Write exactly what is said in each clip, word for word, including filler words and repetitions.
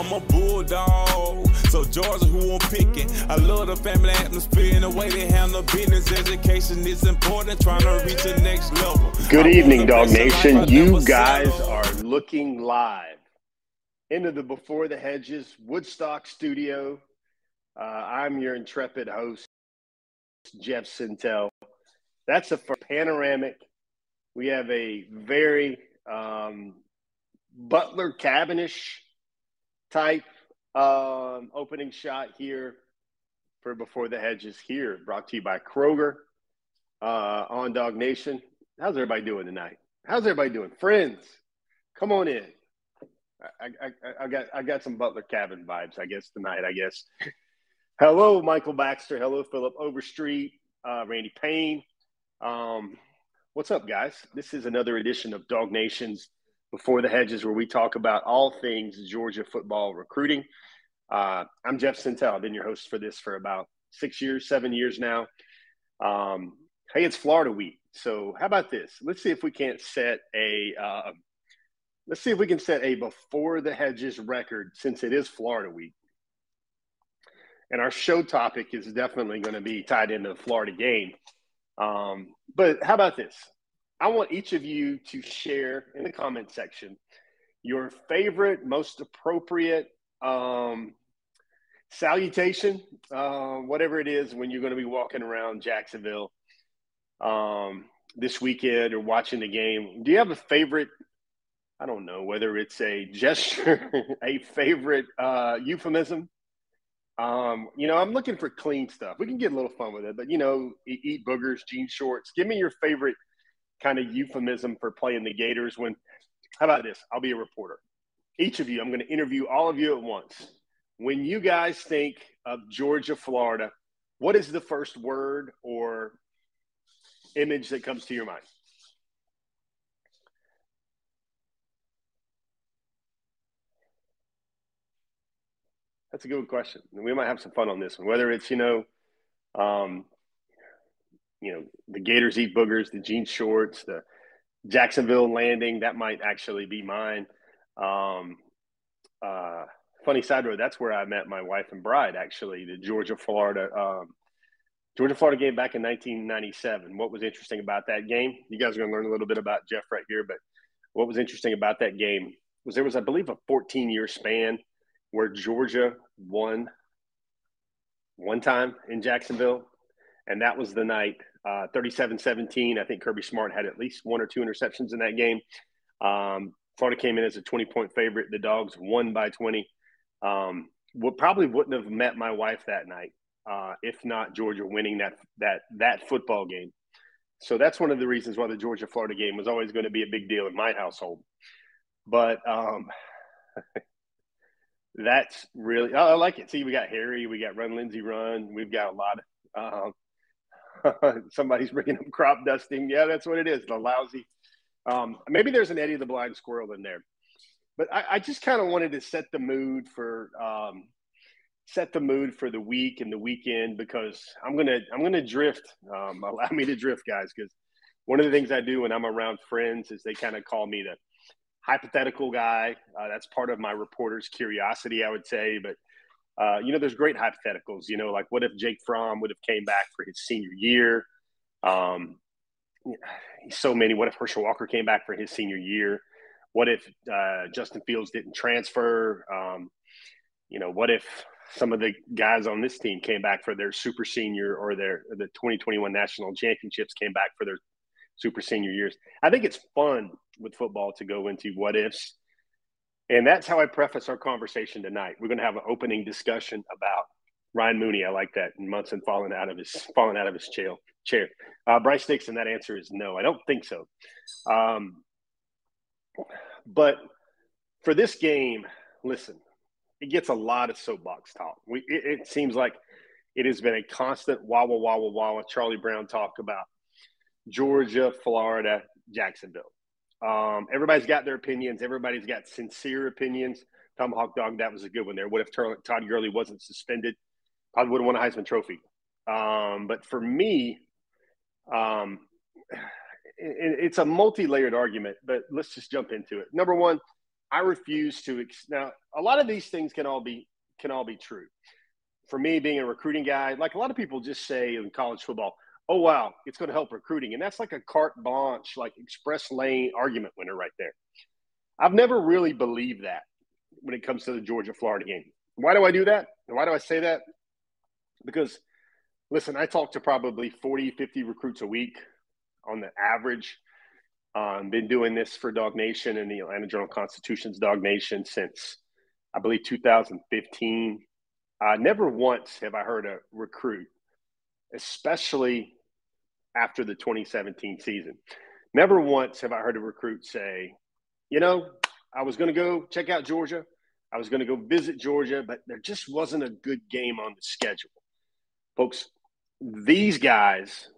I'm a bulldog. So Georgia, who I'm picking. I love the family atmosphere and the way they handle business. Education is important, trying to reach the next level. Good evening, Dog Nation. You guys are looking live into the Before the Hedges Woodstock studio. Uh, I'm your intrepid host, Jeff Sentell. That's a panoramic. We have a very um, Butler Cavanish type um, opening shot here for Before the Hedges here, brought to you by Kroger uh, on Dog Nation. How's everybody doing tonight? How's everybody doing? Friends, come on in. I, I, I got I got some Butler Cabin vibes, I guess, tonight, I guess. Hello, Michael Baxter. Hello, Philip Overstreet, uh, Randy Payne. Um, what's up, guys? This is another edition of Dog Nation's Before the Hedges, where we talk about all things Georgia football recruiting. Uh, I'm Jeff Sentell. I've been your host for this for about six years, seven years now. Um, hey, it's Florida week. So how about this? Let's see if we can't set a uh, – Let's see if we can set a Before the Hedges record, since it is Florida week. And our show topic is definitely going to be tied into the Florida game. Um, but how about this? I want each of you to share in the comment section your favorite, most appropriate um, salutation, uh, whatever it is, when you're going to be walking around Jacksonville um, this weekend or watching the game. Do you have a favorite? I don't know whether it's a gesture, a favorite uh, euphemism. Um, you know, I'm looking for clean stuff. We can get a little fun with it, but, you know, eat boogers, jean shorts. Give me your favorite kind of euphemism for playing the Gators when – how about this? I'll be a reporter. Each of you, I'm going to interview all of you at once. When you guys think of Georgia, Florida, what is the first word or image that comes to your mind? That's a good question. We might have some fun on this one. Whether it's, you know, um, you know, the Gators eat boogers, the jean shorts, the Jacksonville landing, that might actually be mine. Um, uh, funny side road, that's where I met my wife and bride, actually, the Georgia, Florida, um, Georgia, Florida game back in nineteen ninety-seven. What was interesting about that game, you guys are going to learn a little bit about Jeff right here, but what was interesting about that game was there was, I believe, a fourteen-year span where Georgia won one time in Jacksonville, and that was the night, uh, thirty-seven seventeen. I think Kirby Smart had at least one or two interceptions in that game. Um, Florida came in as a twenty-point favorite. The Dogs won by twenty. Um, what probably wouldn't have met my wife that night uh, if not Georgia winning that that that football game. So that's one of the reasons why the Georgia-Florida game was always going to be a big deal in my household. But um, – That's really, oh, I like it. See, we got Harry, we got Run Lindsay Run, we've got a lot of, um, somebody's bringing up crop dusting. Yeah, that's what it is, the lousy. Um, maybe there's an Eddie the Blind Squirrel in there. But I, I just kind of wanted to set the mood for, um, set the mood for the week and the weekend, because I'm going to, I'm going to drift. Um, allow me to drift, guys, because one of the things I do when I'm around friends is they kind of call me the hypothetical guy. Uh, that's part of my reporter's curiosity, I would say. But, uh, you know, there's great hypotheticals, you know, like what if Jake Fromm would have came back for his senior year? Um, so many. What if Herschel Walker came back for his senior year? What if uh, Justin Fields didn't transfer? Um, you know, what if some of the guys on this team came back for their super senior, or their the twenty twenty-one national championships came back for their super senior years? I think it's fun with football to go into what ifs. And that's how I preface our conversation tonight. We're going to have an opening discussion about Ryan Mooney. I like that. And Munson falling out of his, falling out of his chair chair. Uh, Bryce Dixon, that answer is no, I don't think so. Um, but for this game, listen, it gets a lot of soapbox talk. We, it, it seems like it has been a constant wah-wah, wah-wah, wah-wah, Charlie Brown talk about Georgia, Florida, Jacksonville. Um, everybody's got their opinions. Everybody's got sincere opinions. Tomahawk Dog, that was a good one there. What if Todd Gurley wasn't suspended? Probably would have won a Heisman Trophy. Um, but for me, um, it, it's a multi-layered argument, but let's just jump into it. Number one, I refuse to ex- – now, a lot of these things can all be can all be true. For me, being a recruiting guy, like a lot of people just say in college football, oh, wow, it's going to help recruiting. And that's like a carte blanche, like express lane argument winner right there. I've never really believed that when it comes to the Georgia-Florida game. Why do I do that? And why do I say that? Because, listen, I talk to probably forty, fifty recruits a week on the average. I've um, been doing this for Dog Nation and the Atlanta Journal-Constitution's Dog Nation since, I believe, two thousand fifteen. Uh, never once have I heard a recruit, especially after the twenty seventeen season, never once have I heard a recruit say, you know, I was going to go check out Georgia. I was going to go visit Georgia, but there just wasn't a good game on the schedule. Folks, these guys,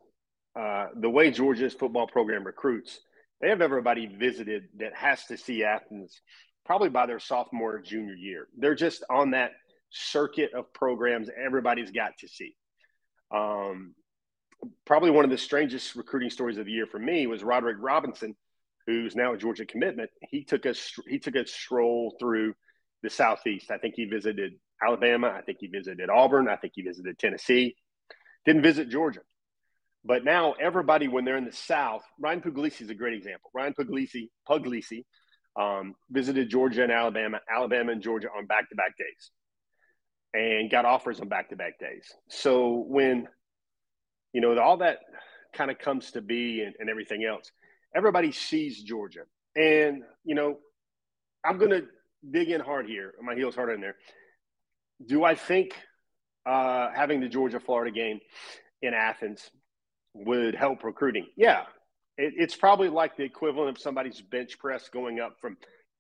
uh, the way Georgia's football program recruits, they have everybody visited that has to see Athens probably by their sophomore or junior year. They're just on that circuit of programs everybody's got to see. Um, probably one of the strangest recruiting stories of the year for me was Roderick Robinson, who's now a Georgia commitment. He took a, he took a stroll through the Southeast. I think he visited Alabama. I think he visited Auburn. I think he visited Tennessee. Didn't visit Georgia. But now everybody, when they're in the South, Ryan Puglisi is a great example. Ryan Puglisi, Puglisi um, visited Georgia and Alabama, Alabama and Georgia on back-to-back days, and got offers on back-to-back days. So when, you know, all that kind of comes to be and, and everything else, everybody sees Georgia. And, you know, I'm going to dig in hard here. My heel's hard in there. Do I think uh, having the Georgia-Florida game in Athens would help recruiting? Yeah. It, it's probably like the equivalent of somebody's bench press going up from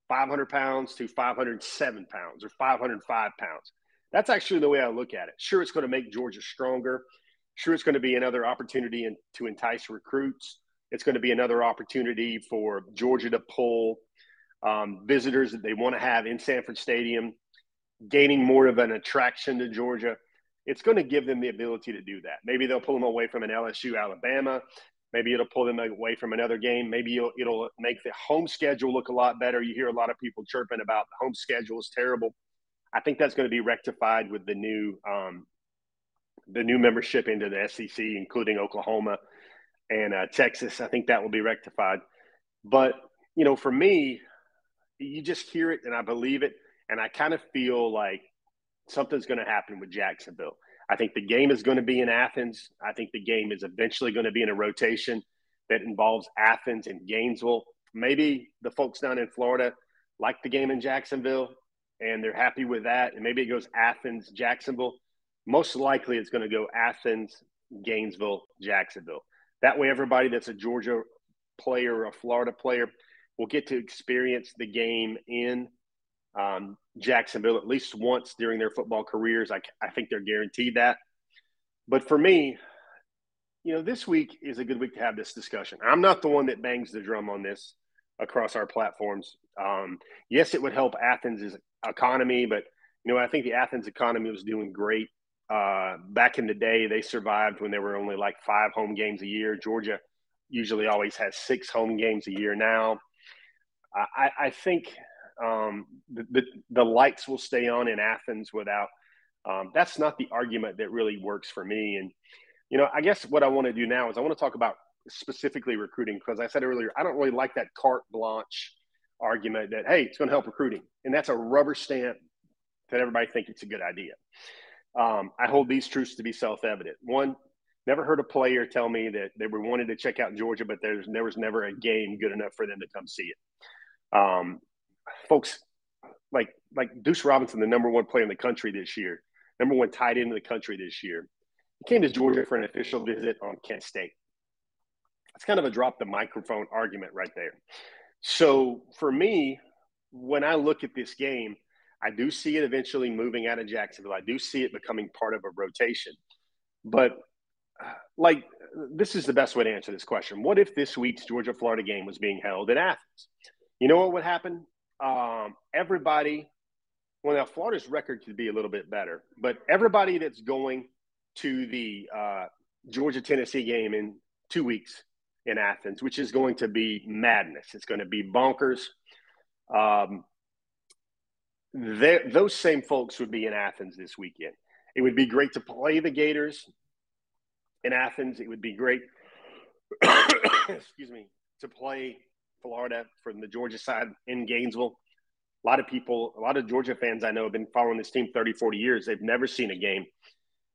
five hundred pounds to five hundred seven pounds or five hundred five pounds. That's actually the way I look at it. Sure, it's going to make Georgia stronger. Sure, it's going to be another opportunity in, to entice recruits. It's going to be another opportunity for Georgia to pull um, visitors that they want to have in Sanford Stadium, gaining more of an attraction to Georgia. It's going to give them the ability to do that. Maybe they'll pull them away from an L S U, Alabama. Maybe it'll pull them away from another game. Maybe it'll, it'll make the home schedule look a lot better. You hear a lot of people chirping about the home schedule is terrible. I think that's going to be rectified with the new um, the new membership into the S E C, including Oklahoma and uh, Texas. I think that will be rectified. But, you know, for me, you just hear it and I believe it, and I kind of feel like something's going to happen with Jacksonville. I think the game is going to be in Athens. I think the game is eventually going to be in a rotation that involves Athens and Gainesville. Maybe the folks down in Florida like the game in Jacksonville, and they're happy with that. And maybe it goes Athens, Jacksonville. Most likely it's going to go Athens, Gainesville, Jacksonville. That way everybody that's a Georgia player or a Florida player will get to experience the game in um, Jacksonville at least once during their football careers. I, I think they're guaranteed that. But for me, you know, this week is a good week to have this discussion. I'm not the one that bangs the drum on this across our platforms. Um, yes, it would help Athens' economy, but, you know, I think the Athens economy was doing great. Uh, back in the day, they survived when there were only like five home games a year. Georgia usually always has six home games a year now. I, I think um, the, the, the lights will stay on in Athens without um, – that's not the argument that really works for me. And, you know, I guess what I want to do now is I want to talk about specifically recruiting, because I said earlier, I don't really like that carte blanche argument that, hey, it's going to help recruiting. And that's a rubber stamp that everybody thinks it's a good idea. Um, I hold these truths to be self-evident. One, never heard a player tell me that they were wanted to check out Georgia, but there's, there was never a game good enough for them to come see it. Um, folks, like, like Duce Robinson, the number one player in the country this year, number one tight end in the country this year, he came to Georgia for an official visit on Kent State. That's kind of a drop the microphone argument right there. So for me, when I look at this game, I do see it eventually moving out of Jacksonville. I do see it becoming part of a rotation. But, like, this is the best way to answer this question. What if this week's Georgia-Florida game was being held in Athens? You know what would happen? Um, everybody – well, now Florida's record could be a little bit better. But everybody that's going to the uh, Georgia-Tennessee game in two weeks in Athens, which is going to be madness. It's going to be bonkers. Um, those same folks would be in Athens this weekend. It would be great to play the Gators in Athens. It would be great, excuse me, to play Florida from the Georgia side in Gainesville. A lot of people, a lot of Georgia fans I know have been following this team thirty, forty years. They've never seen a game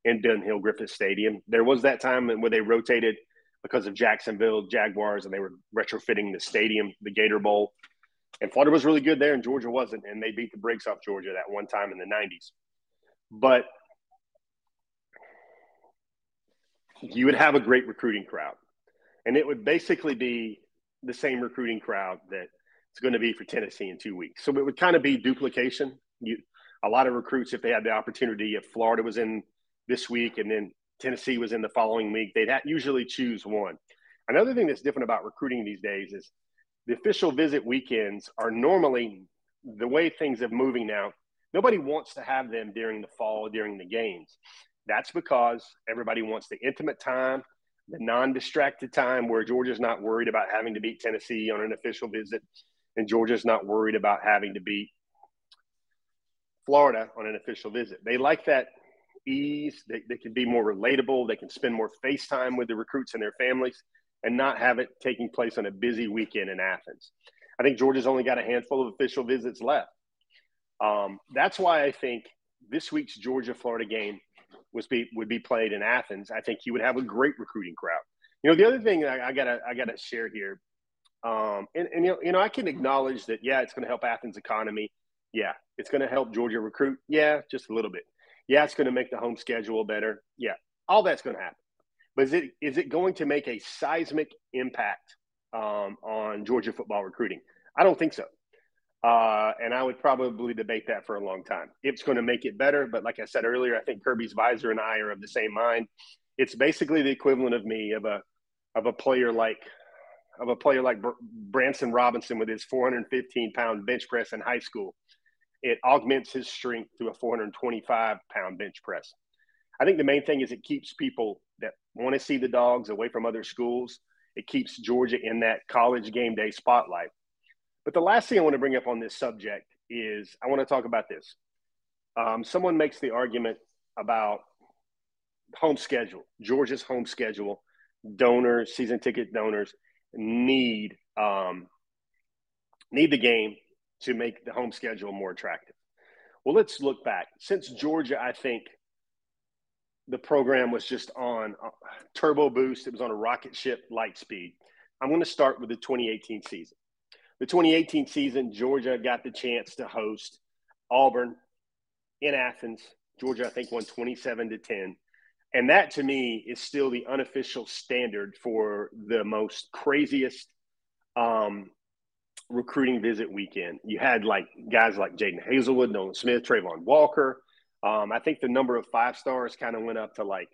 in Dunhill Griffith Stadium. There was that time where they rotated because of Jacksonville Jaguars, and they were retrofitting the stadium, the Gator Bowl. And Florida was really good there, and Georgia wasn't, and they beat the brakes off Georgia that one time in the nineties. But you would have a great recruiting crowd, and it would basically be the same recruiting crowd that it's going to be for Tennessee in two weeks. So it would kind of be duplication. You, a lot of recruits, if they had the opportunity, if Florida was in this week and then Tennessee was in the following week, they'd ha- usually choose one. Another thing that's different about recruiting these days is the official visit weekends are normally, the way things are moving now, nobody wants to have them during the fall, during the games. That's because everybody wants the intimate time, the non-distracted time where Georgia's not worried about having to beat Tennessee on an official visit, and Georgia's not worried about having to beat Florida on an official visit. They like that ease. They, they can be more relatable. They can spend more face time with the recruits and their families, and not have it taking place on a busy weekend in Athens. I think Georgia's only got a handful of official visits left. Um, that's why I think this week's Georgia-Florida game was be, would be played in Athens. I think you would have a great recruiting crowd. You know, the other thing I, I gotta I gotta share here, um, and, and you know, you know, I can acknowledge that, yeah, it's going to help Athens' economy. Yeah, it's going to help Georgia recruit. Yeah, just a little bit. Yeah, it's going to make the home schedule better. Yeah, all that's going to happen. But is it is it going to make a seismic impact um, on Georgia football recruiting? I don't think so. Uh, and I would probably debate that for a long time. It's going to make it better. But like I said earlier, I think Kirby's visor and I are of the same mind. It's basically the equivalent of me of a of a player like of a player like Br- Branson Robinson with his four hundred fifteen pound bench press in high school. It augments his strength to a four hundred twenty-five pound bench press. I think the main thing is it keeps people that want to see the Dogs away from other schools. It keeps Georgia in that college game day spotlight. But the last thing I want to bring up on this subject is I want to talk about this. Um, someone makes the argument about home schedule, Georgia's home schedule, donors, season ticket donors need um, need the game to make the home schedule more attractive. Well, let's look back. Since Georgia, I think, the program was just on turbo boost. It was on a rocket ship, light speed. I'm going to start with the twenty eighteen season. The twenty eighteen season, Georgia got the chance to host Auburn in Athens. Georgia, I think, won twenty-seven to ten. And that, to me, is still the unofficial standard for the most craziest um, recruiting visit weekend. You had like guys like Jaden Hazelwood, Nolan Smith, Trayvon Walker. Um, I think the number of five stars kind of went up to like,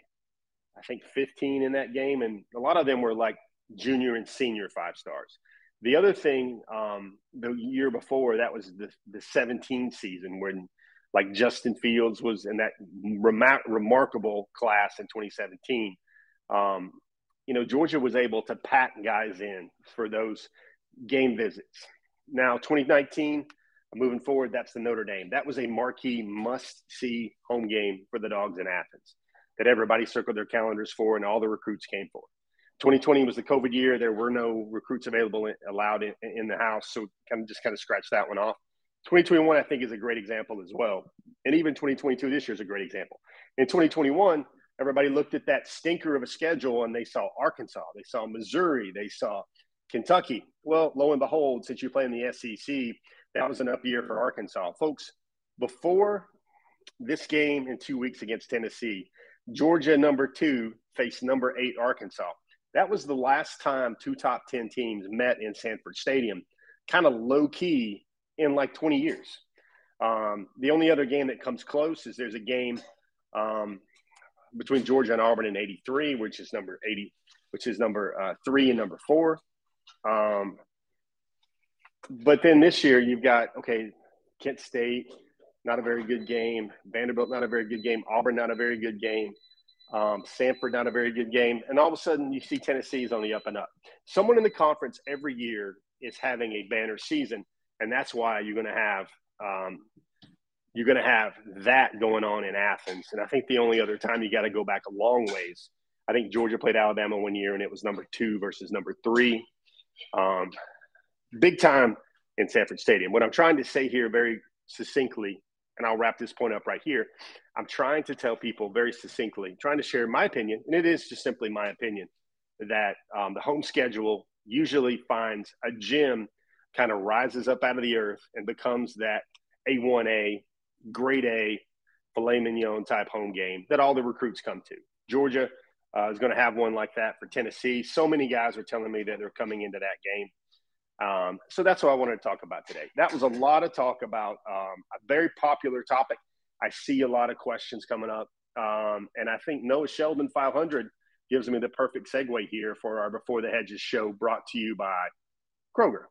I think fifteen in that game. And a lot of them were like junior and senior five stars. The other thing, um, the year before, that was the, the seventeen season when like Justin Fields was in that rem- remarkable class in twenty seventeen. Um, you know, Georgia was able to pat guys in for those game visits. Now, twenty nineteen, moving forward, that's the Notre Dame. That was a marquee must-see home game for the Dogs in Athens that everybody circled their calendars for and all the recruits came for. twenty twenty was the COVID year. There were no recruits available in, allowed in, in the house, so kind of just kind of scratch that one off. twenty twenty-one, I think, is a great example as well. And even twenty twenty-two, this year, is a great example. In twenty twenty-one, everybody looked at that stinker of a schedule, and they saw Arkansas. They saw Missouri. They saw Kentucky. Well, lo and behold, since you play in the S E C – that was an up year for Arkansas. Folks, before this game in two weeks against Tennessee, Georgia number two faced number eight Arkansas. That was the last time two top ten teams met in Sanford Stadium, kind of low-key in like twenty years. Um, the only other game that comes close is there's a game um, between Georgia and Auburn in eighty-three, which is number eighty, which is number uh, three and number four. Um But then this year you've got, okay, Kent State, not a very good game. Vanderbilt, not a very good game. Auburn, not a very good game. Um, Sanford, not a very good game. And all of a sudden you see Tennessee's on the up and up. Someone in the conference every year is having a banner season, and that's why you're going to have um, you're going to have that going on in Athens. And I think the only other time you got to go back a long ways, I think Georgia played Alabama one year, and it was number two versus number three. Um, big time in Sanford Stadium. What I'm trying to say here very succinctly, and I'll wrap this point up right here, I'm trying to tell people very succinctly, trying to share my opinion, and it is just simply my opinion, that um, the home schedule usually finds a gym, kind of rises up out of the earth and becomes that A one A, grade A, filet mignon type home game that all the recruits come to. Georgia uh, is going to have one like that for Tennessee. So many guys are telling me that they're coming into that game. Um, so that's what I wanted to talk about today. That was a lot of talk about um, a very popular topic. I see a lot of questions coming up. Um, and I think Noah Sheldon five hundred gives me the perfect segue here for our Before the Hedges show, brought to you by Kroger.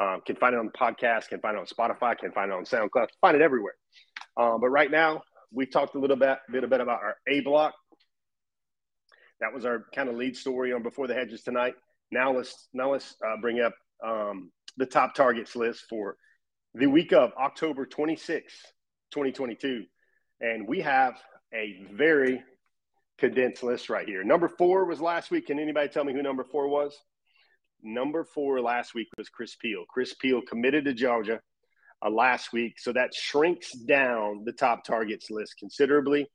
Um, can find it on the podcast, can find it on Spotify, can find it on SoundCloud, find it everywhere. Um, but right now, we talked a little bit, bit about our A block. That was our kind of lead story on Before the Hedges tonight. Now let's, now let's uh, bring up um, the top targets list for the week of October twenty-sixth, twenty twenty-two. And we have a very condensed list right here. Number four was last week. Can anybody tell me who number four was? Number four last week was Chris Peel. Chris Peel committed to Georgia uh, last week, so that shrinks down the top targets list considerably.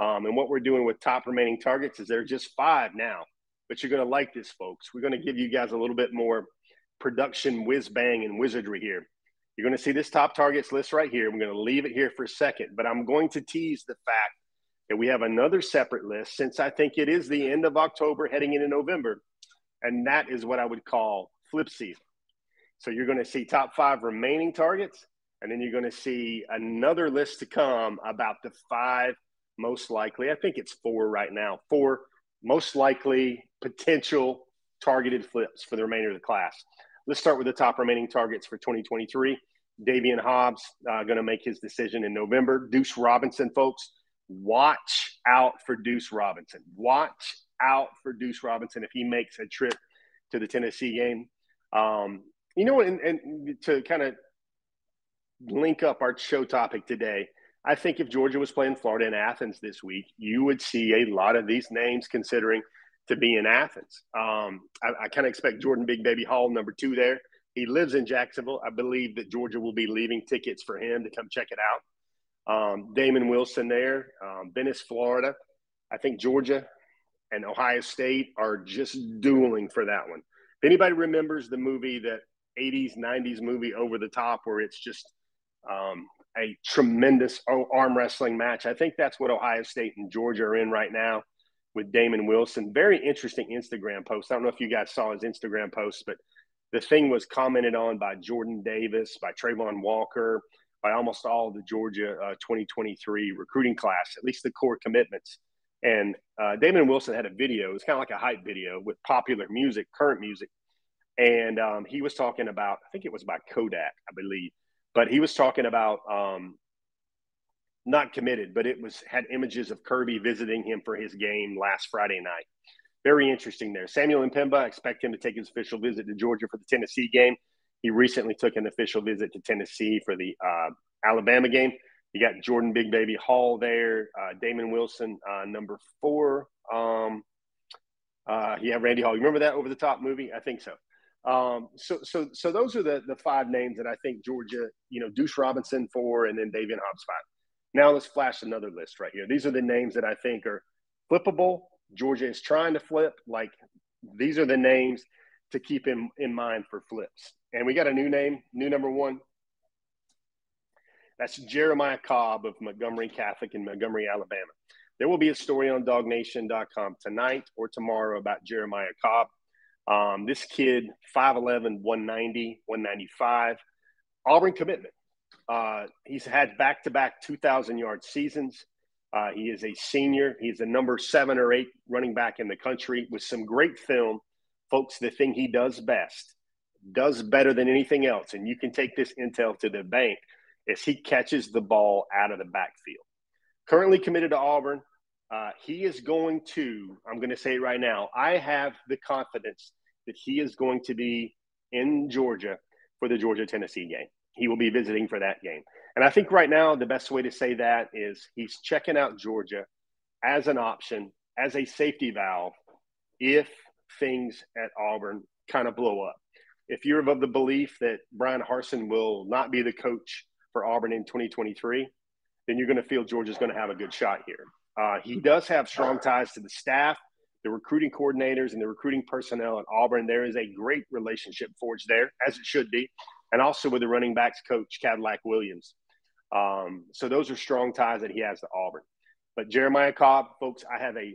Um, and what we're doing with top remaining targets is there are just five now, but you're going to like this, folks. We're going to give you guys a little bit more production whiz-bang and wizardry here. You're going to see this top targets list right here. We're going to leave it here for a second, but I'm going to tease the fact that we have another separate list since I think it is the end of October heading into November. And that is what I would call flip season. So you're going to see top five remaining targets, and then you're going to see another list to come about the five most likely. I think it's four right now. Four most likely potential targeted flips for the remainder of the class. Let's start with the top remaining targets for twenty twenty-three. Davian Hobbs uh, going to make his decision in November. Duce Robinson, folks, watch out for Duce Robinson. Watch out for Duce Robinson if he makes a trip to the Tennessee game. Um, you know, and, and to kind of link up our show topic today, I think if Georgia was playing Florida in Athens this week, you would see a lot of these names considering to be in Athens. Um, I, I kind of expect Jordan Big Baby Hall, number two there. He lives in Jacksonville. I believe that Georgia will be leaving tickets for him to come check it out. Um, Damon Wilson there, um, Venice, Florida. I think Georgia and Ohio State are just dueling for that one. If anybody remembers the movie, that eighties, nineties movie Over the Top, where it's just um, a tremendous arm wrestling match, I think that's what Ohio State and Georgia are in right now with Damon Wilson. Very interesting Instagram post. I don't know if you guys saw his Instagram post, but the thing was commented on by Jordan Davis, by Trayvon Walker, by almost all of the Georgia uh, twenty twenty-three recruiting class, at least the core commitments. And uh, Damon Wilson had a video. It was kind of like a hype video with popular music, current music. And um, he was talking about, I think it was by Kodak, I believe. But he was talking about um, not committed, but it was had images of Kirby visiting him for his game last Friday night. Very interesting there. Samuel Mpemba, I expect him to take his official visit to Georgia for the Tennessee game. He recently took an official visit to Tennessee for the uh, Alabama game. You got Jordan Big Baby Hall there, uh, Damon Wilson, uh, number four. Um, uh, yeah, Randy Hall. You remember that Over the Top movie? I think so. Um, so, so, so those are the the five names that I think Georgia, you know, Duce Robinson four, and then Davian Hobbs five. Now let's flash another list right here. These are the names that I think are flippable. Georgia is trying to flip. Like, these are the names to keep in, in mind for flips. And we got a new name, new number one. That's Jeremiah Cobb of Montgomery Catholic in Montgomery, Alabama. There will be a story on dog nation dot com tonight or tomorrow about Jeremiah Cobb. Um, this kid, five eleven, one ninety, one ninety-five, Auburn commitment. Uh, he's had back-to-back two thousand yard seasons. Uh, he is a senior. He's the number seven or eight running back in the country with some great film. Folks, the thing he does best, does better than anything else, and you can take this intel to the bank, is he catches the ball out of the backfield. Currently committed to Auburn. Uh, he is going to, I'm going to say it right now, I have the confidence that he is going to be in Georgia for the Georgia-Tennessee game. He will be visiting for that game. And I think right now the best way to say that is he's checking out Georgia as an option, as a safety valve, if things at Auburn kind of blow up. If you're of the belief that Brian Harsin will not be the coach for Auburn in twenty twenty-three, then you're going to feel Georgia's going to have a good shot here. Uh, he does have strong ties to the staff, the recruiting coordinators, and the recruiting personnel at Auburn. There is a great relationship forged there, as it should be, and also with the running backs coach, Cadillac Williams. Um, so those are strong ties that he has to Auburn. But Jeremiah Cobb, folks, I have a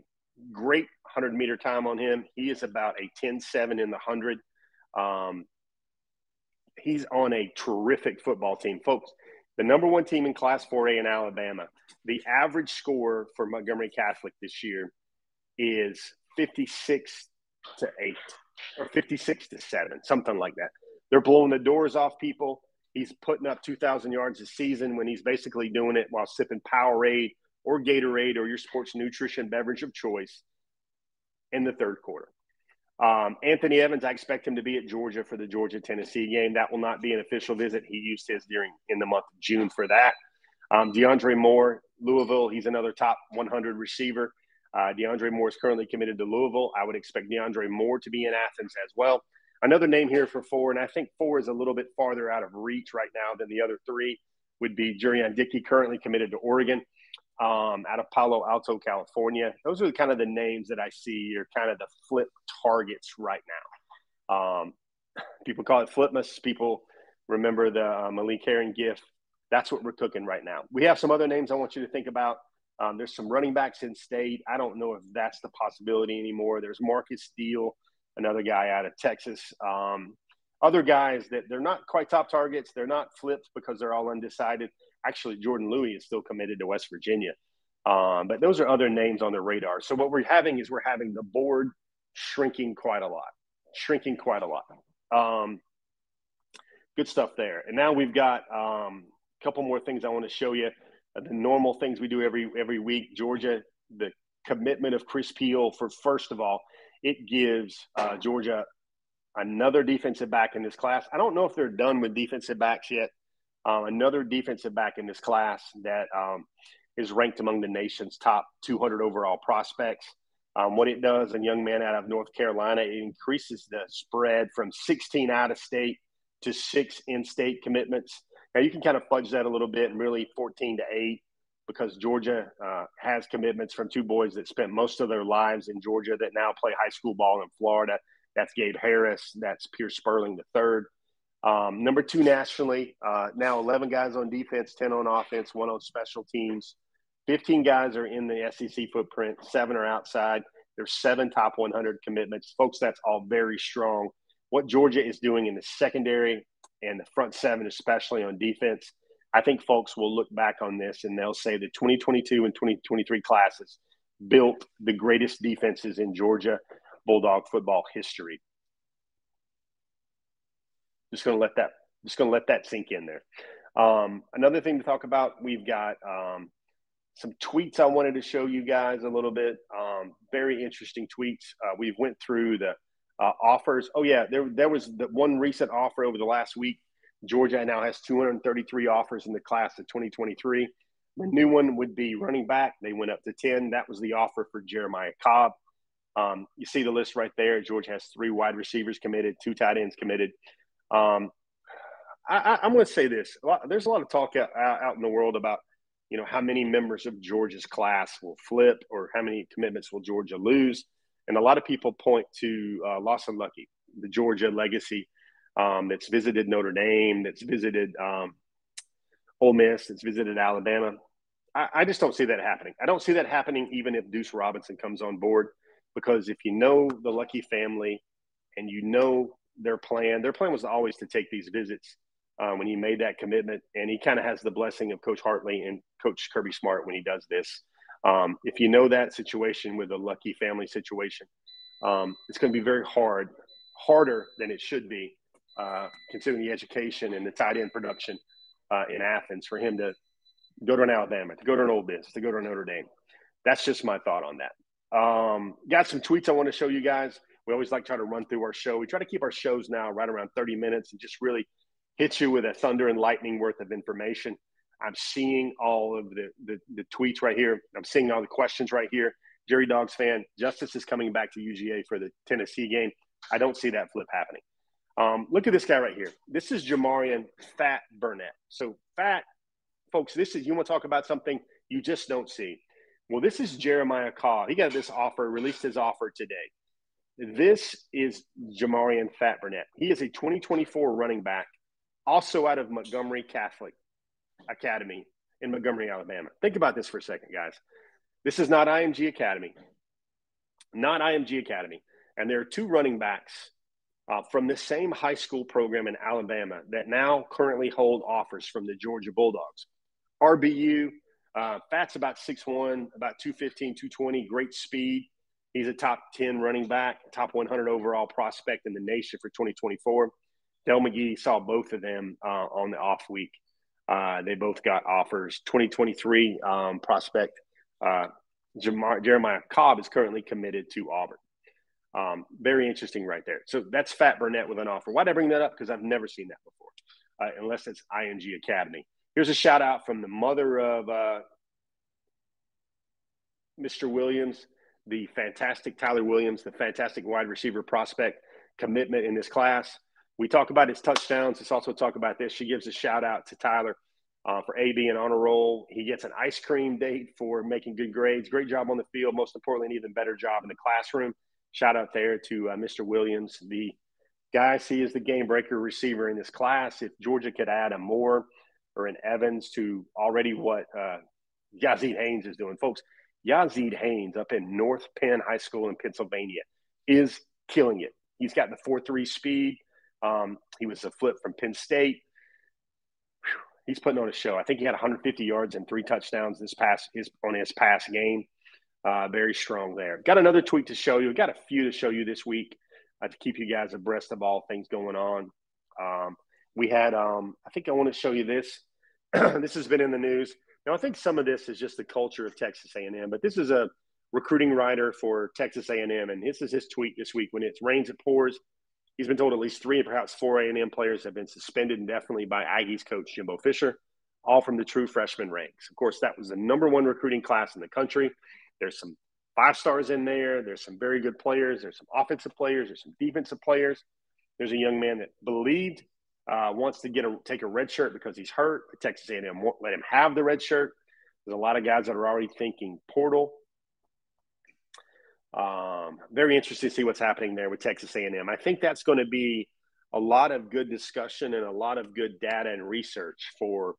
great hundred-meter time on him. He is about a ten seven in the hundred. Um, he's on a terrific football team. Folks, the number one team in Class four A in Alabama, the average score for Montgomery Catholic this year is fifty-six to eight or fifty-six to seven, something like that. They're blowing the doors off people. He's putting up two thousand yards a season when he's basically doing it while sipping Powerade or Gatorade or your sports nutrition beverage of choice in the third quarter. Um, Anthony Evans, I expect him to be at Georgia for the Georgia-Tennessee game. That will not be an official visit. He used his during in the month of June for that. Um, DeAndre Moore, Louisville, he's another top one hundred receiver. Uh, DeAndre Moore is currently committed to Louisville. I would expect DeAndre Moore to be in Athens as well. Another name here for four, and I think four is a little bit farther out of reach right now than the other three, would be Jurian Dickey, currently committed to Oregon, Um, out of Palo Alto, California. Those are kind of the names that I see are kind of the flip targets right now. Um, people call it Flipmas. People remember the uh, Malik Herron gift. That's what we're cooking right now. We have some other names I want you to think about. Um, there's some running backs in state. I don't know if that's the possibility anymore. There's Marcus Steele, another guy out of Texas. Um, other guys that they're not quite top targets. They're not flips because they're all undecided. Actually, Jordan Louis is still committed to West Virginia. Um, but those are other names on the radar. So what we're having is we're having the board shrinking quite a lot, shrinking quite a lot. Um, good stuff there. And now we've got um, a couple more things I want to show you. The normal things we do every every week. Georgia, the commitment of Chris Peel for, first of all, it gives uh, Georgia another defensive back in this class. I don't know if they're done with defensive backs yet. Uh, another defensive back in this class that um, is ranked among the nation's top two hundred overall prospects. Um, what it does, a young man out of North Carolina, it increases the spread from sixteen out-of-state to six in-state commitments. Now, you can kind of fudge that a little bit and really fourteen to eight because Georgia uh, has commitments from two boys that spent most of their lives in Georgia that now play high school ball in Florida. That's Gabe Harris. That's Pierce Sperling the third. Um, number two nationally, uh, now eleven guys on defense, ten on offense, one on special teams. fifteen guys are in the S E C footprint, seven are outside. There's seven top one hundred commitments. Folks, that's all very strong. What Georgia is doing in the secondary and the front seven, especially on defense, I think folks will look back on this and they'll say the twenty twenty-two and twenty twenty-three classes built the greatest defenses in Georgia Bulldog football history. Just gonna let that just gonna let that sink in there. Um, another thing to talk about, we've got um, some tweets I wanted to show you guys a little bit. Um, very interesting tweets. Uh, we've went through the uh, offers. Oh yeah, there there was the one recent offer over the last week. Georgia now has two hundred thirty-three offers in the class of twenty twenty-three. The new one would be running back. They went up to ten. That was the offer for Jeremiah Cobb. Um, you see the list right there. Georgia has three wide receivers committed, two tight ends committed. Um, I, I, I'm going to say this. A lot, there's a lot of talk out, out in the world about, you know, how many members of Georgia's class will flip or how many commitments will Georgia lose. And a lot of people point to uh, Lawson Lucky, the Georgia legacy um, that's visited Notre Dame, that's visited um, Ole Miss, that's visited Alabama. I, I just don't see that happening. I don't see that happening even if Duce Robinson comes on board, because if you know the Lucky family and you know their plan, their plan was always to take these visits uh, when he made that commitment. And he kind of has the blessing of Coach Hartley and Coach Kirby Smart when he does this. Um, if you know that situation with the Lucky family situation, um, it's going to be very hard, harder than it should be, uh, considering the education and the tight end production uh, in Athens, for him to go to an Alabama, to go to an Ole Miss, to go to a Notre Dame. That's just my thought on that. Um, got some tweets I want to show you guys. We always like to try to run through our show. We try to keep our shows now right around thirty minutes and just really hit you with a thunder and lightning worth of information. I'm seeing all of the, the the tweets right here. I'm seeing all the questions right here. Jerry Dogs fan, Justice is coming back to U G A for the Tennessee game. I don't see that flip happening. Um, look at this guy right here. This is Jamarien Fat Burnett. So Fat, folks, this is, you want to talk about something you just don't see. Well, this is Jeremiah Cobb. He got this offer, released his offer today. This is Jamarien Fat Burnett. He is a twenty twenty-four running back, also out of Montgomery Catholic Academy in Montgomery, Alabama. Think about this for a second, guys. This is not I M G Academy, not I M G Academy. And there are two running backs Uh, from the same high school program in Alabama that now currently hold offers from the Georgia Bulldogs. R B U, uh, Fat's about six one, about two fifteen, two twenty, great speed. He's a top ten running back, top one hundred overall prospect in the nation for twenty twenty-four. Del McGee saw both of them uh, on the off week. Uh, they both got offers. twenty twenty-three um, prospect uh, Jamar- Jeremiah Cobb is currently committed to Auburn. Um, very interesting right there. So that's Fat Burnett with an offer. Why'd I bring that up? Because I've never seen that before, uh, unless it's I M G Academy. Here's a shout out from the mother of uh, Mister Williams, the fantastic Tyler Williams, the fantastic wide receiver prospect commitment in this class. We talk about his touchdowns. Let's also talk about this. She gives a shout out to Tyler uh, for A B and honor roll. He gets an ice cream date for making good grades. Great job on the field. Most importantly, an even better job in the classroom. Shout out there to uh, Mister Williams. The guy I see is the game breaker receiver in this class. If Georgia could add a Moore or an Evans to already what uh, Yazeed Haynes is doing, folks, Yazeed Haynes up in North Penn High School in Pennsylvania is killing it. He's got the four three speed. Um, he was a flip from Penn State. Whew, he's putting on a show. I think he had one hundred fifty yards and three touchdowns this past his, on his past game. Uh, very strong there. Got another tweet to show you. Got a few to show you this week uh, to keep you guys abreast of all things going on. Um, we had, um, I think I want to show you this. This has been in the news. Now, I think some of this is just the culture of Texas A and M, but this is a recruiting writer for Texas A and M, and this is his tweet this week. When it rains, it pours. He's been told at least three and perhaps four A and M players have been suspended indefinitely by Aggies coach Jimbo Fisher, all from the true freshman ranks. Of course, that was the number one recruiting class in the country. There's some five stars in there. There's some very good players. There's some offensive players. There's some defensive players. There's a young man that believed, uh, wants to get a, take a red shirt because he's hurt. But Texas A and M won't let him have the red shirt. There's a lot of guys that are already thinking portal. Um, very interesting to see what's happening there with Texas A and M. I think that's going to be a lot of good discussion and a lot of good data and research for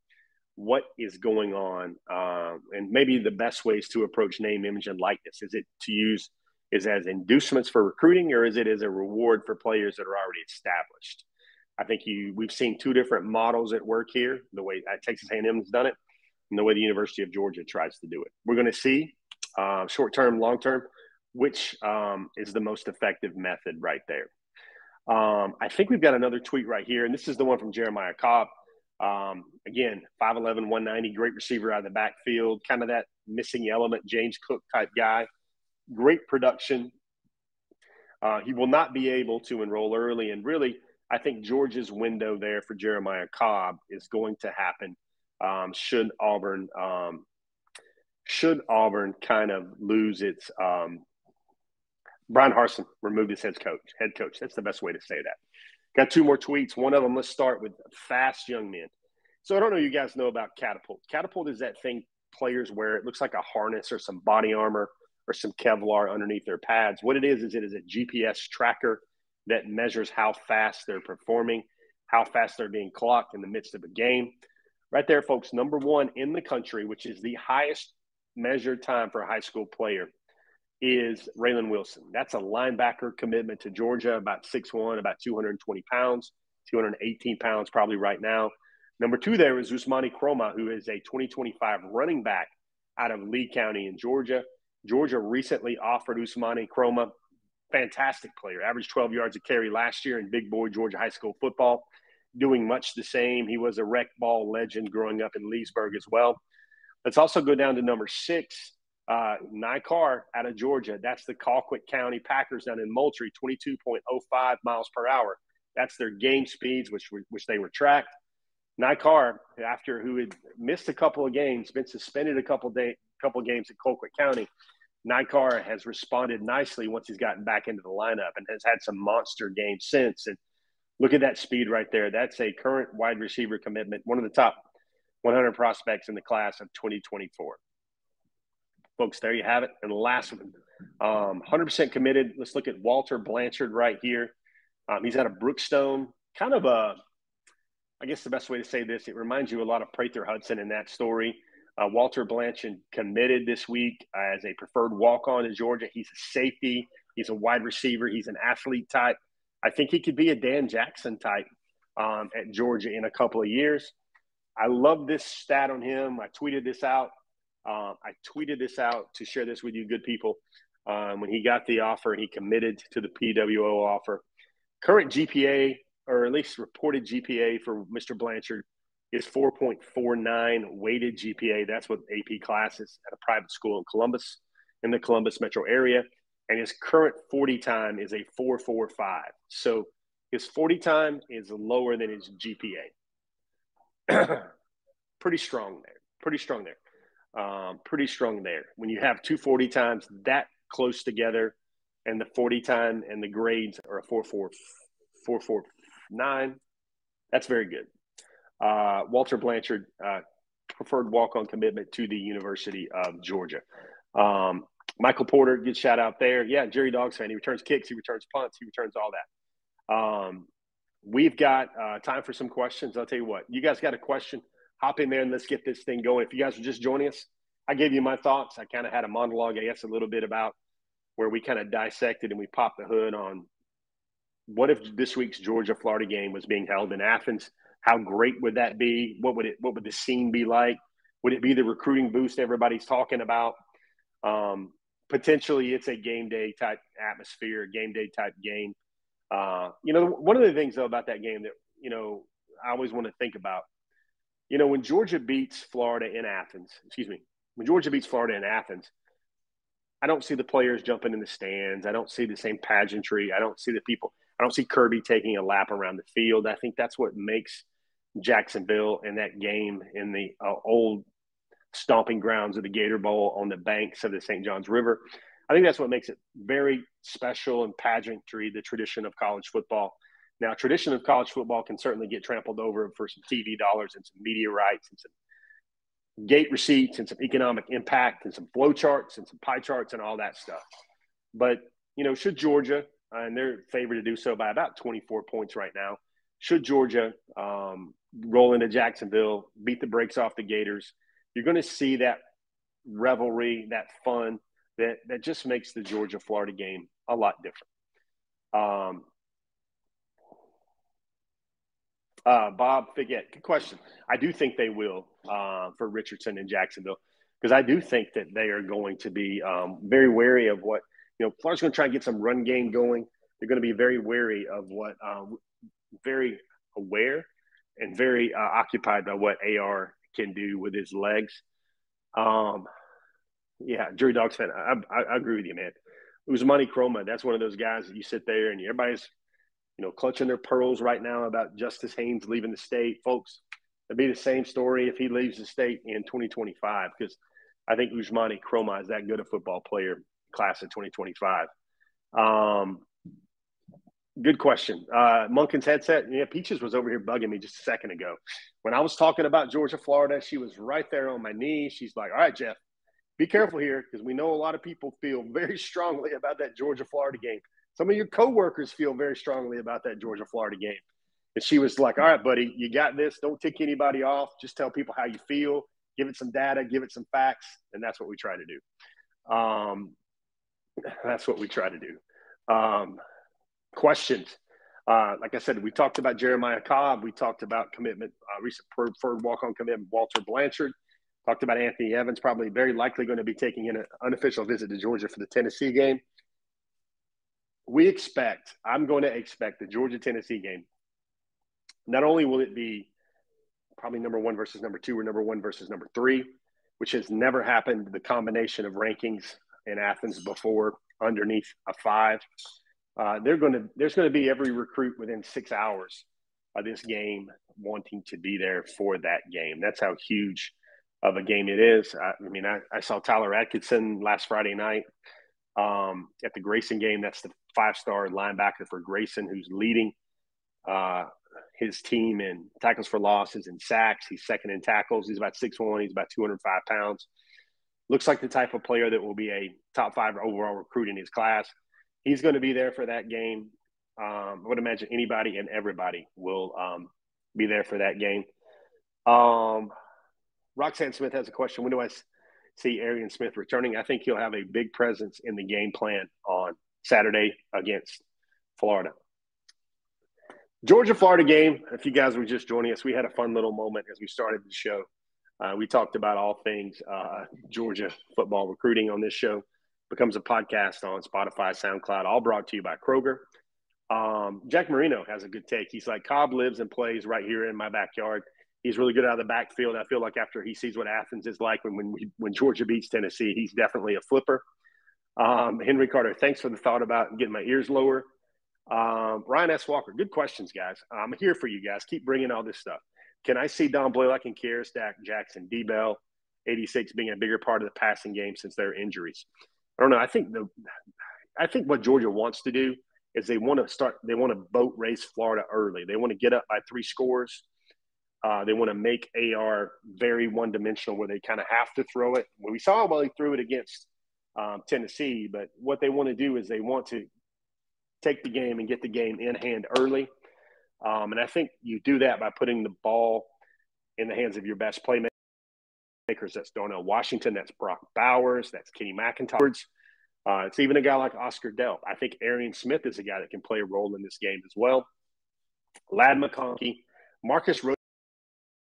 what is going on, uh, and maybe the best ways to approach name, image, and likeness. Is it to use is as inducements for recruiting, or is it as a reward for players that are already established? I think you we've seen two different models at work here, the way Texas A and M has done it and the way the University of Georgia tries to do it. We're going to see uh, short-term, long-term, which um, is the most effective method right there. Um, I think we've got another tweet right here, and this is the one from Jeremiah Cobb. Um, again, five eleven, one ninety, great receiver out of the backfield, kind of that missing element, James Cook type guy, great production. Uh, he will not be able to enroll early. And really, I think Georgia's window there for Jeremiah Cobb is going to happen. Um, should Auburn, um, should Auburn kind of lose its, um, Brian Harsin removed his head coach, head coach. That's the best way to say that. Got two more tweets. One of them, let's start with fast young men. So I don't know you guys know about Catapult. Catapult is that thing players wear. It looks like a harness or some body armor or some Kevlar underneath their pads. What it is is it is a G P S tracker that measures how fast they're performing, how fast they're being clocked in the midst of a game. Right there, folks, number one in the country, which is the highest measured time for a high school player, is Raylan Wilson. That's a linebacker commitment to Georgia, about six one, about two hundred twenty pounds, two hundred eighteen pounds probably right now. Number two there is Usmani Croma, who is a twenty twenty-five running back out of Lee County in Georgia. Georgia recently offered Usmani Croma, fantastic player, averaged twelve yards a carry last year in big boy Georgia high school football, doing much the same. He was a rec ball legend growing up in Leesburg as well. Let's also go down to number six, Uh, Nikar out of Georgia. That's the Colquitt County Packers down in Moultrie, twenty-two point oh five miles per hour. That's their game speeds, which which they were tracked. Nikar, after who had missed a couple of games, been suspended a couple day, couple games at Colquitt County, Nikar has responded nicely once he's gotten back into the lineup and has had some monster games since. And look at that speed right there. That's a current wide receiver commitment, one of the top one hundred prospects in the class of twenty twenty-four. Folks, there you have it. And the last one, um, one hundred percent committed. Let's look at Walter Blanchard right here. Um, he's out of Brookstone, kind of a – I guess the best way to say this, it reminds you a lot of Prather Hudson in that story. Uh, Walter Blanchard committed this week as a preferred walk-on in Georgia. He's a safety. He's a wide receiver. He's an athlete type. I think he could be a Dan Jackson type um, at Georgia in a couple of years. I love this stat on him. I tweeted this out. Um, I tweeted this out to share this with you good people. Um, when he got the offer, he committed to the P W O offer. Current G P A, or at least reported G P A for Mister Blanchard, is four point four nine weighted G P A. That's with A P classes at a private school in Columbus, in the Columbus metro area. And his current forty time is a four forty-five. So his forty time is lower than his G P A. Pretty strong there. Pretty strong there. Um, pretty strong there. When you have two forty times that close together, and the forty time and the grades are a four forty-four, four forty-four. Nine, that's very good. Uh, Walter Blanchard, uh, preferred walk-on commitment to the University of Georgia. Um, Michael Porter, good shout out there. Yeah, Jerry Dogs fan. He returns kicks, he returns punts, he returns all that. Um, we've got uh, time for some questions. I'll tell you what, you guys got a question? Hop in there and let's get this thing going. If you guys are just joining us, I gave you my thoughts. I kind of had a monologue, I guess, a little bit about where we kind of dissected and we popped the hood on what if this week's Georgia-Florida game was being held in Athens? How great would that be? What would it? What would the scene be like? Would it be the recruiting boost everybody's talking about? Um, potentially, it's a game day type atmosphere, game day type game. Uh, you know, one of the things though about that game that you know I always want to think about. You know, when Georgia beats Florida in Athens, excuse me, when Georgia beats Florida in Athens, I don't see the players jumping in the stands. I don't see the same pageantry. I don't see the people. I don't see Kirby taking a lap around the field. I think that's what makes Jacksonville and that game in the uh, old stomping grounds of the Gator Bowl on the banks of the Saint Johns River. I think that's what makes it very special and pageantry, the tradition of college football. Now, tradition of college football can certainly get trampled over for some T V dollars and some media rights and some gate receipts and some economic impact and some flow charts and some pie charts and all that stuff. But, you know, should Georgia – and they're favored to do so by about twenty-four points right now. Should Georgia um, roll into Jacksonville, beat the brakes off the Gators, you're going to see that revelry, that fun, that, that just makes the Georgia-Florida game a lot different. Um, uh, Bob Figuette, good question. I do think they will uh, for Richardson and Jacksonville, because I do think that they are going to be um, very wary of what – You know, Florida's going to try and get some run game going. They're going to be very wary of what, um, very aware and very uh, occupied by what A R can do with his legs. Um, yeah, Jerry Dogs fan, I, I, I agree with you, man. Usmani Croma, that's one of those guys that you sit there and everybody's, you know, clutching their pearls right now about Justice Haynes leaving the state. Folks, it'd be the same story if he leaves the state in twenty twenty-five, because I think Usmani Croma is that good a football player. Class of twenty twenty-five. Um, good question. Uh, Munkin's headset. Yeah, Peaches was over here bugging me just a second ago. When I was talking about Georgia, Florida, she was right there on my knee. She's like, all right, Jeff, be careful here, because we know a lot of people feel very strongly about that Georgia, Florida game. Some of your coworkers feel very strongly about that Georgia, Florida game. And she was like, all right, buddy, you got this. Don't tick anybody off. Just tell people how you feel. Give it some data. Give it some facts. And that's what we try to do. Um, That's what we try to do. Um, questions. Uh, like I said, we talked about Jeremiah Cobb. We talked about commitment, uh, recent preferred walk-on commitment, Walter Blanchard. Talked about Anthony Evans, probably very likely going to be taking an unofficial visit to Georgia for the Tennessee game. We expect, I'm going to expect the Georgia-Tennessee game. Not only will it be probably number one versus number two or number one versus number three, which has never happened, the combination of rankings in Athens before underneath a five, uh, they're going to, there's going to be every recruit within six hours uh, this game, wanting to be there for that game. That's how huge of a game it is. I, I mean, I, I saw Tyler Atkinson last Friday night um, at the Grayson game. That's the five-star linebacker for Grayson, who's leading uh, his team in tackles for losses and sacks. He's second in tackles. He's about six foot one. He's about two hundred five pounds. Looks like the type of player that will be a top five overall recruit in his class. He's going to be there for that game. Um, I would imagine anybody and everybody will um, be there for that game. Um, Roxanne Smith has a question. When do I see Arian Smith returning? I think he'll have a big presence in the game plan on Saturday against Florida. Georgia-Florida game, if you guys were just joining us, we had a fun little moment as we started the show. Uh, we talked about all things uh, Georgia football recruiting on this show. Becomes a podcast on Spotify, SoundCloud, all brought to you by Kroger. Um, Jack Marino has a good take. He's like, Cobb lives and plays right here in my backyard. He's really good out of the backfield. I feel like after he sees what Athens is like when when, we, when Georgia beats Tennessee, he's definitely a flipper. Um, Henry Carter, thanks for the thought about getting my ears lower. Um, Ryan S. Walker, good questions, guys. I'm here for you guys. Keep bringing all this stuff. Can I see Don Blaylock and Kier, Stack, Jackson, D-Bell, eighty-six being a bigger part of the passing game since their injuries? I don't know. I think the, I think what Georgia wants to do is they want to start. They want to boat race Florida early. They want to get up by three scores. Uh, they want to make A R very one-dimensional, where they kind of have to throw it. Well, we saw while he threw it against um, Tennessee, but what they want to do is they want to take the game and get the game in hand early. Um, and I think you do that by putting the ball in the hands of your best playmakers. That's Darnell Washington, that's Brock Bowers, that's Kenny McIntosh. Uh, it's even a guy like Oscar Delp. I think Arian Smith is a guy that can play a role in this game as well. Ladd McConkey, Marcus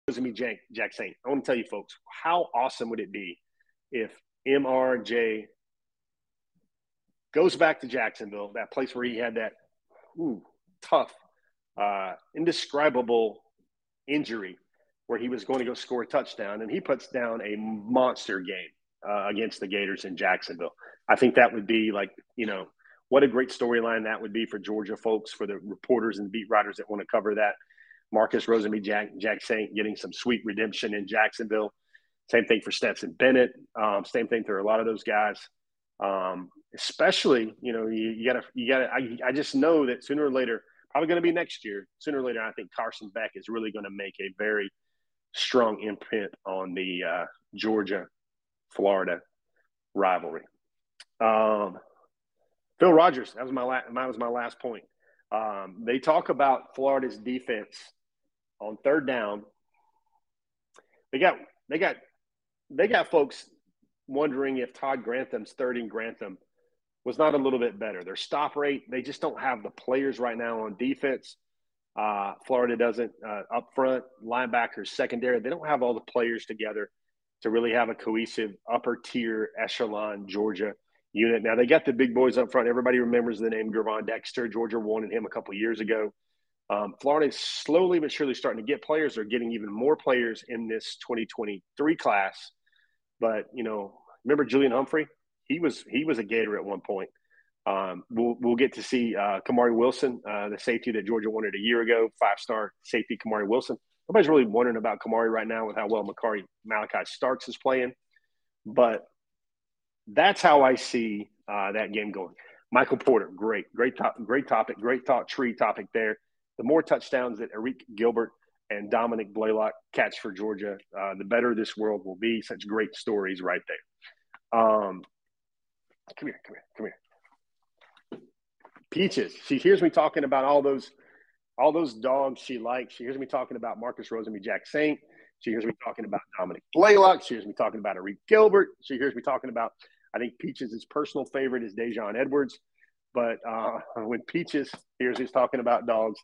Rosenby, Jack, Jack Saint. I want to tell you folks, how awesome would it be if M R J goes back to Jacksonville, that place where he had that ooh, tough, uh, indescribable injury, where he was going to go score a touchdown, and he puts down a monster game uh, against the Gators in Jacksonville. I think that would be like, you know, what a great storyline that would be for Georgia folks, for the reporters and beat writers that want to cover that. Marcus Rosenby, Jack, Jack Saint getting some sweet redemption in Jacksonville. Same thing for Stetson Bennett. Um, same thing for a lot of those guys. Um, especially, you know, you, you gotta, you gotta, I, I just know that sooner or later, probably going to be next year, sooner or later, I think Carson Beck is really going to make a very strong imprint on the uh, Georgia-Florida rivalry. Um, Phil Rogers, that was my la- that was my last point. Um, they talk about Florida's defense on third down. They got they got they got folks wondering if Todd Grantham's third and Grantham was not a little bit better. Their stop rate, they just don't have the players right now on defense. Uh, Florida doesn't uh, up front, linebackers, secondary. They don't have all the players together to really have a cohesive upper tier echelon Georgia unit. Now they got the big boys up front. Everybody remembers the name Gervon Dexter. Georgia wanted him a couple years ago. Um, Florida is slowly but surely starting to get players. They're getting even more players in this twenty twenty-three class. But, you know, remember Julian Humphrey? He was he was a Gator at one point. Um, we'll, we'll get to see uh, Kamari Wilson, uh, the safety that Georgia wanted a year ago, five-star safety Kamari Wilson. Nobody's really wondering about Kamari right now with how well Makari, Malachi Starks is playing. But that's how I see uh, that game going. Michael Porter, great, great, top, great topic, great thought tree topic there. The more touchdowns that Eric Gilbert and Dominic Blaylock catch for Georgia, uh, the better this world will be. Such great stories right there. Um, come here, come here, come here. Peaches, she hears me talking about all those all those dogs she likes. She hears me talking about Marcus Rosenby, Jack Saint. She hears me talking about Dominic Blaylock. She hears me talking about Eric Gilbert. She hears me talking about, I think Peaches' personal favorite is Dejon Edwards. But uh, when Peaches hears he's talking about dogs,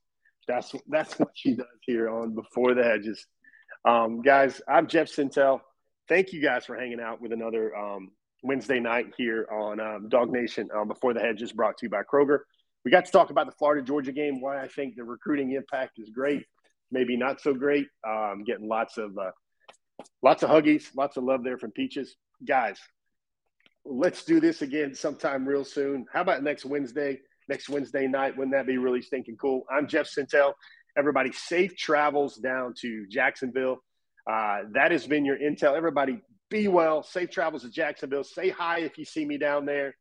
that's that's what she does here on Before the Hedges. Um, guys, I'm Jeff Sentell. Thank you guys for hanging out with another um, Wednesday night here on um, Dog Nation um, Before the Hedges, brought to you by Kroger. We got to talk about the Florida-Georgia game, why I think the recruiting impact is great, maybe not so great. Um, getting lots of uh, lots of huggies, lots of love there from Peaches. Guys, let's do this again sometime real soon. How about next Wednesday, next Wednesday night? Wouldn't that be really stinking cool? I'm Jeff Sentell, everybody safe travels down to Jacksonville. Uh, that has been your intel. Everybody be well, safe travels to Jacksonville. Say hi if you see me down there.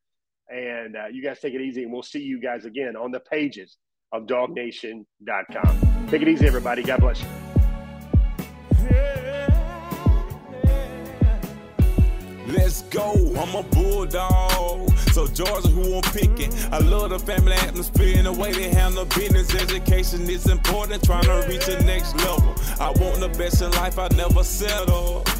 And uh, you guys take it easy, and we'll see you guys again on the pages of dog nation dot com. Take it easy, everybody. God bless you. Let's go, I'm a bulldog. So Georgia, who I'm picking. I love the family atmosphere and the way they handle business. Education is important, trying to reach the next level. I want the best in life, I never settle.